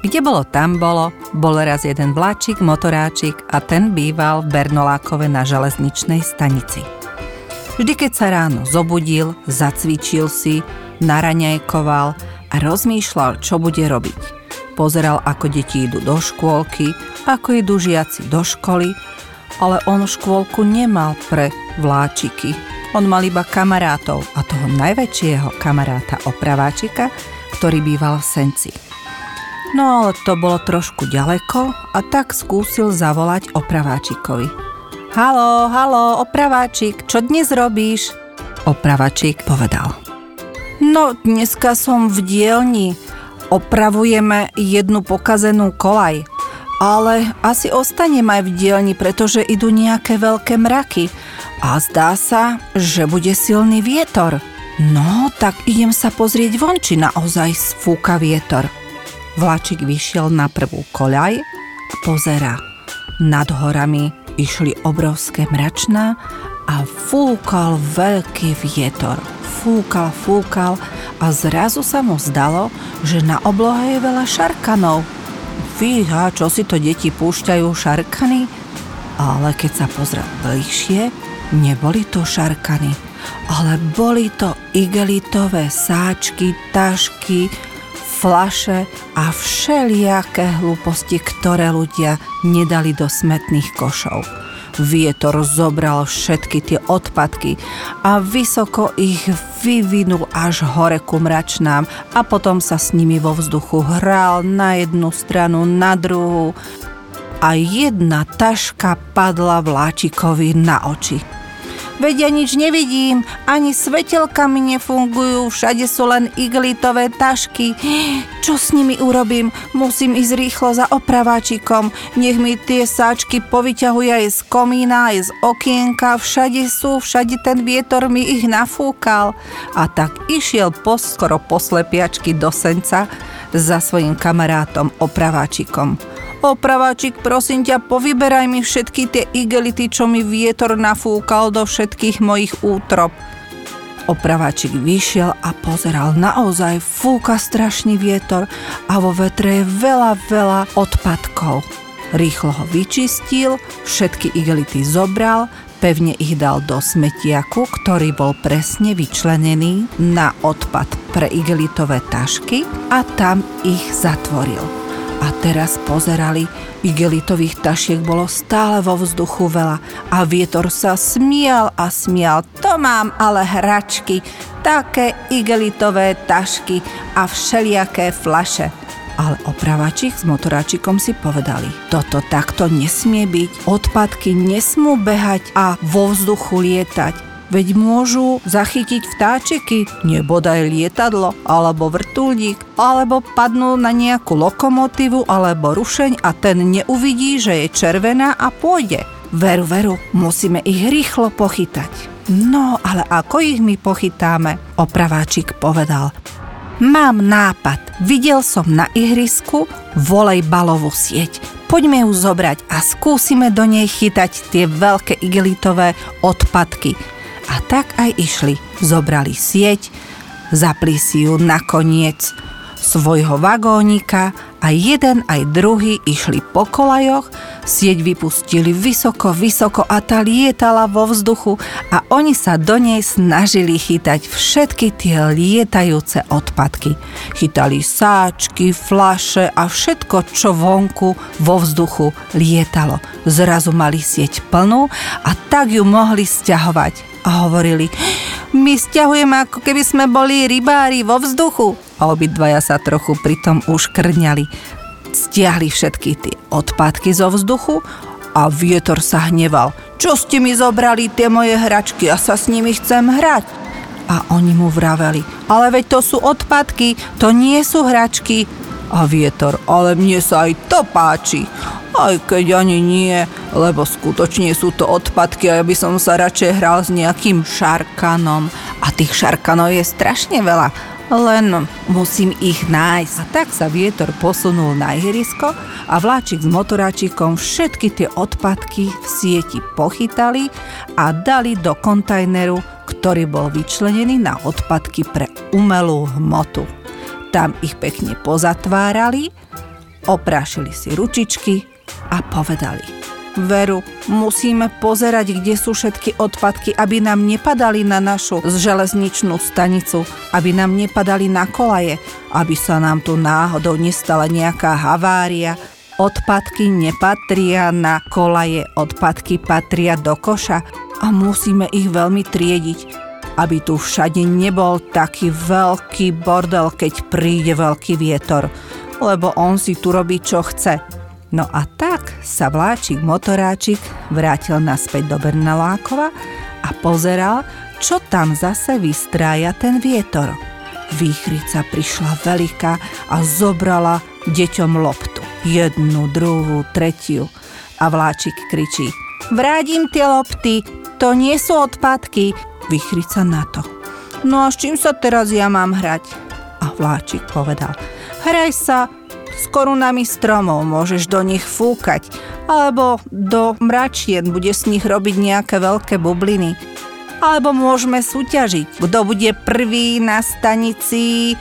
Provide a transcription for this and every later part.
Kde bolo, tam bolo, bol raz jeden vláčik, motoráčik a ten býval v Bernolákove na železničnej stanici. Vždy, keď sa ráno zobudil, zacvičil si, naraňajkoval a rozmýšľal, čo bude robiť. Pozeral, ako deti idú do škôlky, ako idú žiaci do školy, ale on škôlku nemal pre vláčiky. On mal iba kamarátov a toho najväčšieho kamaráta opraváčika, ktorý býval v Senci. No ale to bolo trošku ďaleko a tak skúsil zavolať opraváčikovi. Haló, haló, opraváčik, čo dnes robíš? Opraváčik povedal. No, dneska som v dielni. Opravujeme jednu pokazenú koľaj. Ale asi ostanem aj v dielni, pretože idú nejaké veľké mraky. A zdá sa, že bude silný vietor. No, tak idem sa pozrieť von, či naozaj sfúka vietor. Vláčik vyšiel na prvú koľaj a pozerá. Nad horami išli obrovské mračná a fúkal veľký vietor. Fúkal a zrazu sa mu zdalo, že na oblohe je veľa šarkanov. Fíha, čo si to deti púšťajú šarkany? Ale keď sa pozrel bližšie, neboli to šarkany, ale boli to igelitové sáčky, tašky, fľaše a všelijaké hlúposti, ktoré ľudia nedali do smetných košov. Vietor zobral všetky tie odpadky a vysoko ich vyvinul až hore ku mračnám a potom sa s nimi vo vzduchu hral na jednu stranu, na druhú a jedna taška padla vláčikovi na oči. Veď ja nič nevidím, ani svetelka mi nefungujú, všade sú len iglitové tašky. Čo s nimi urobím? Musím ísť rýchlo za opraváčikom. Nech mi tie sáčky povyťahuje aj z komína, aj z okienka. Všade ten vietor mi ich nafúkal. A tak išiel poskoro po slepiačky do Senca za svojim kamarátom opraváčikom. Opraváčik, prosím ťa, povyberaj mi všetky tie igelity, čo mi vietor nafúkal do všetkých mojich útrop. Opraváčik vyšiel a pozeral, naozaj fúka strašný vietor a vo vetre je veľa odpadkov. Rýchlo ho vyčistil, všetky igelity zobral, pevne ich dal do smetiaku, ktorý bol presne vyčlenený na odpad pre igelitové tašky a tam ich zatvoril. A teraz pozerali, igelitových tašiek bolo stále vo vzduchu veľa a vietor sa smial. To mám ale hračky, také igelitové tašky a všelijaké fľaše. Ale opraváčik s motoráčikom si povedali, toto takto nesmie byť, odpadky nesmú behať a vo vzduchu lietať. Veď môžu zachytiť vtáčiky, nebodaj lietadlo, alebo vrtuľník, alebo padnú na nejakú lokomotívu, alebo rušeň a ten neuvidí, že je červená a pôjde. Veru, musíme ich rýchlo pochytať. No, ale ako ich my pochytáme? Opraváčik povedal. Mám nápad. Videl som na ihrisku volejbalovú sieť. Poďme ju zobrať a skúsime do nej chytať tie veľké igelitové odpadky. A tak aj išli. Zobrali sieť, zapli si ju na koniec svojho vagónika a jeden aj druhý išli po kolajoch, sieť vypustili vysoko a tá lietala vo vzduchu a oni sa do nej snažili chytať všetky tie lietajúce odpadky. Chytali sáčky, fľaše a všetko, čo vonku vo vzduchu lietalo. Zrazu mali sieť plnú a tak ju mohli sťahovať. A hovorili, my sťahujeme, ako keby sme boli rybári vo vzduchu. A obidvaja sa trochu pritom uškrňali. Stiahli všetky tie odpadky zo vzduchu a vietor sa hneval. Čo ste mi zobrali tie moje hračky? Ja sa s nimi chcem hrať. A oni mu vraveli, ale veď to sú odpadky, to nie sú hračky. A vietor, ale mne sa aj to páči. Aj keď ani nie, lebo skutočne sú to odpadky a ja by som sa radšej hral s nejakým šarkanom. A tých šarkanov je strašne veľa, len musím ich nájsť. A tak sa vietor posunul na ihrisko a vláčik s motoráčikom všetky tie odpadky v sieti pochytali a dali do kontajneru, ktorý bol vyčlenený na odpadky pre umelú hmotu. Tam ich pekne pozatvárali oprášili si ručičky a povedali: Veru, musíme pozerať, kde sú všetky odpadky, aby nám nepadali na našu železničnú stanicu, aby nám nepadali na kolaje, aby sa nám tu náhodou nestala nejaká havária. Odpadky nepatria na kolaje, odpadky patria do koša a musíme ich veľmi triediť, aby tu všade nebol taký veľký bordel, keď príde veľký vietor, lebo on si tu robí, čo chce. No a tak sa Vláčik Motoráčik vrátil naspäť do Bernelákova a pozeral, čo tam zase vystrája ten vietor. Výchrica prišla veľká a zobrala deťom loptu. Jednu, druhú, tretiu. A Vláčik kričí: Vrádim tie lopty, to nie sú odpadky. Vychrica na to: No a s čím sa teraz ja mám hrať? A Vláčik povedal: Hraj sa s korunami stromov, môžeš do nich fúkať, alebo do mračien, bude z nich robiť nejaké veľké bubliny. Alebo môžeme súťažiť, kto bude prvý na stanici,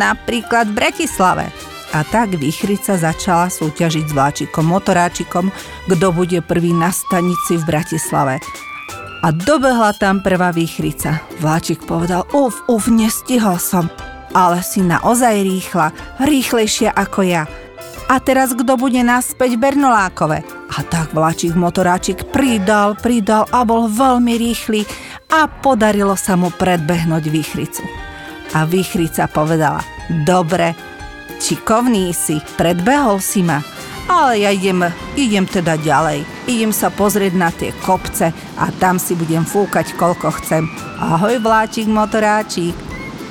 napríklad v Bratislave. A tak Výchrica začala súťažiť s Vláčikom Motoráčikom, kto bude prvý na stanici v Bratislave. A dobehla tam prvá Výchrica. Vláčik povedal: Uf, nestihol som, ale si naozaj rýchla, rýchlejšia ako ja. A teraz kto bude naspäť v Bernolákove? A tak Vláčik Motoráčik pridal a bol veľmi rýchly a podarilo sa mu predbehnúť Výchricu. A Výchrica povedala: Dobre, čikovný si, predbehol si ma, ale ja idem teda ďalej. Idem sa pozrieť na tie kopce a tam si budem fúkať, koľko chcem. Ahoj, Vláčik Motoráčik.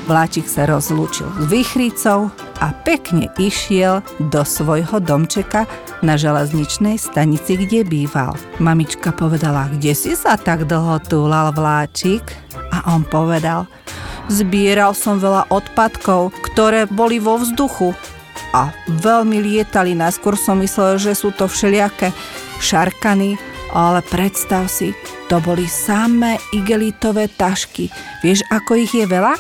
Vláčik sa rozlúčil s Výchricou a pekne išiel do svojho domčeka na železničnej stanici, kde býval. Mamička povedala: Kde si sa tak dlho túlal, Vláčik? A on povedal: Zbieral som veľa odpadkov, ktoré boli vo vzduchu a veľmi lietali. Najskôr som myslel, že sú to všelijaké šarkany, ale predstav si, to boli samé igelitové tašky. Vieš, ako ich je veľa?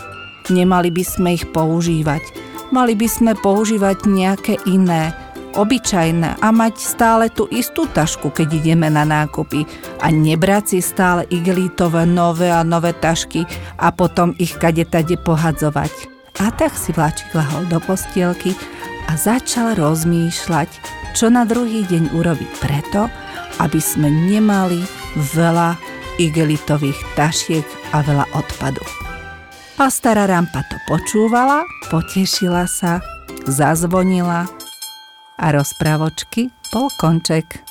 Nemali by sme ich používať. Mali by sme používať nejaké iné, obyčajné a mať stále tú istú tašku, keď ideme na nákupy, a nebrať si stále igelitové nové a nové tašky a potom ich kadetade pohadzovať. A tak si Vláčik lahol do postielky a začal rozmýšľať, čo na druhý deň urobiť preto, aby sme nemali veľa igelitových tašiek a veľa odpadu. A stará rampa to počúvala, potešila sa, zazvonila a rozprávočky bol konček.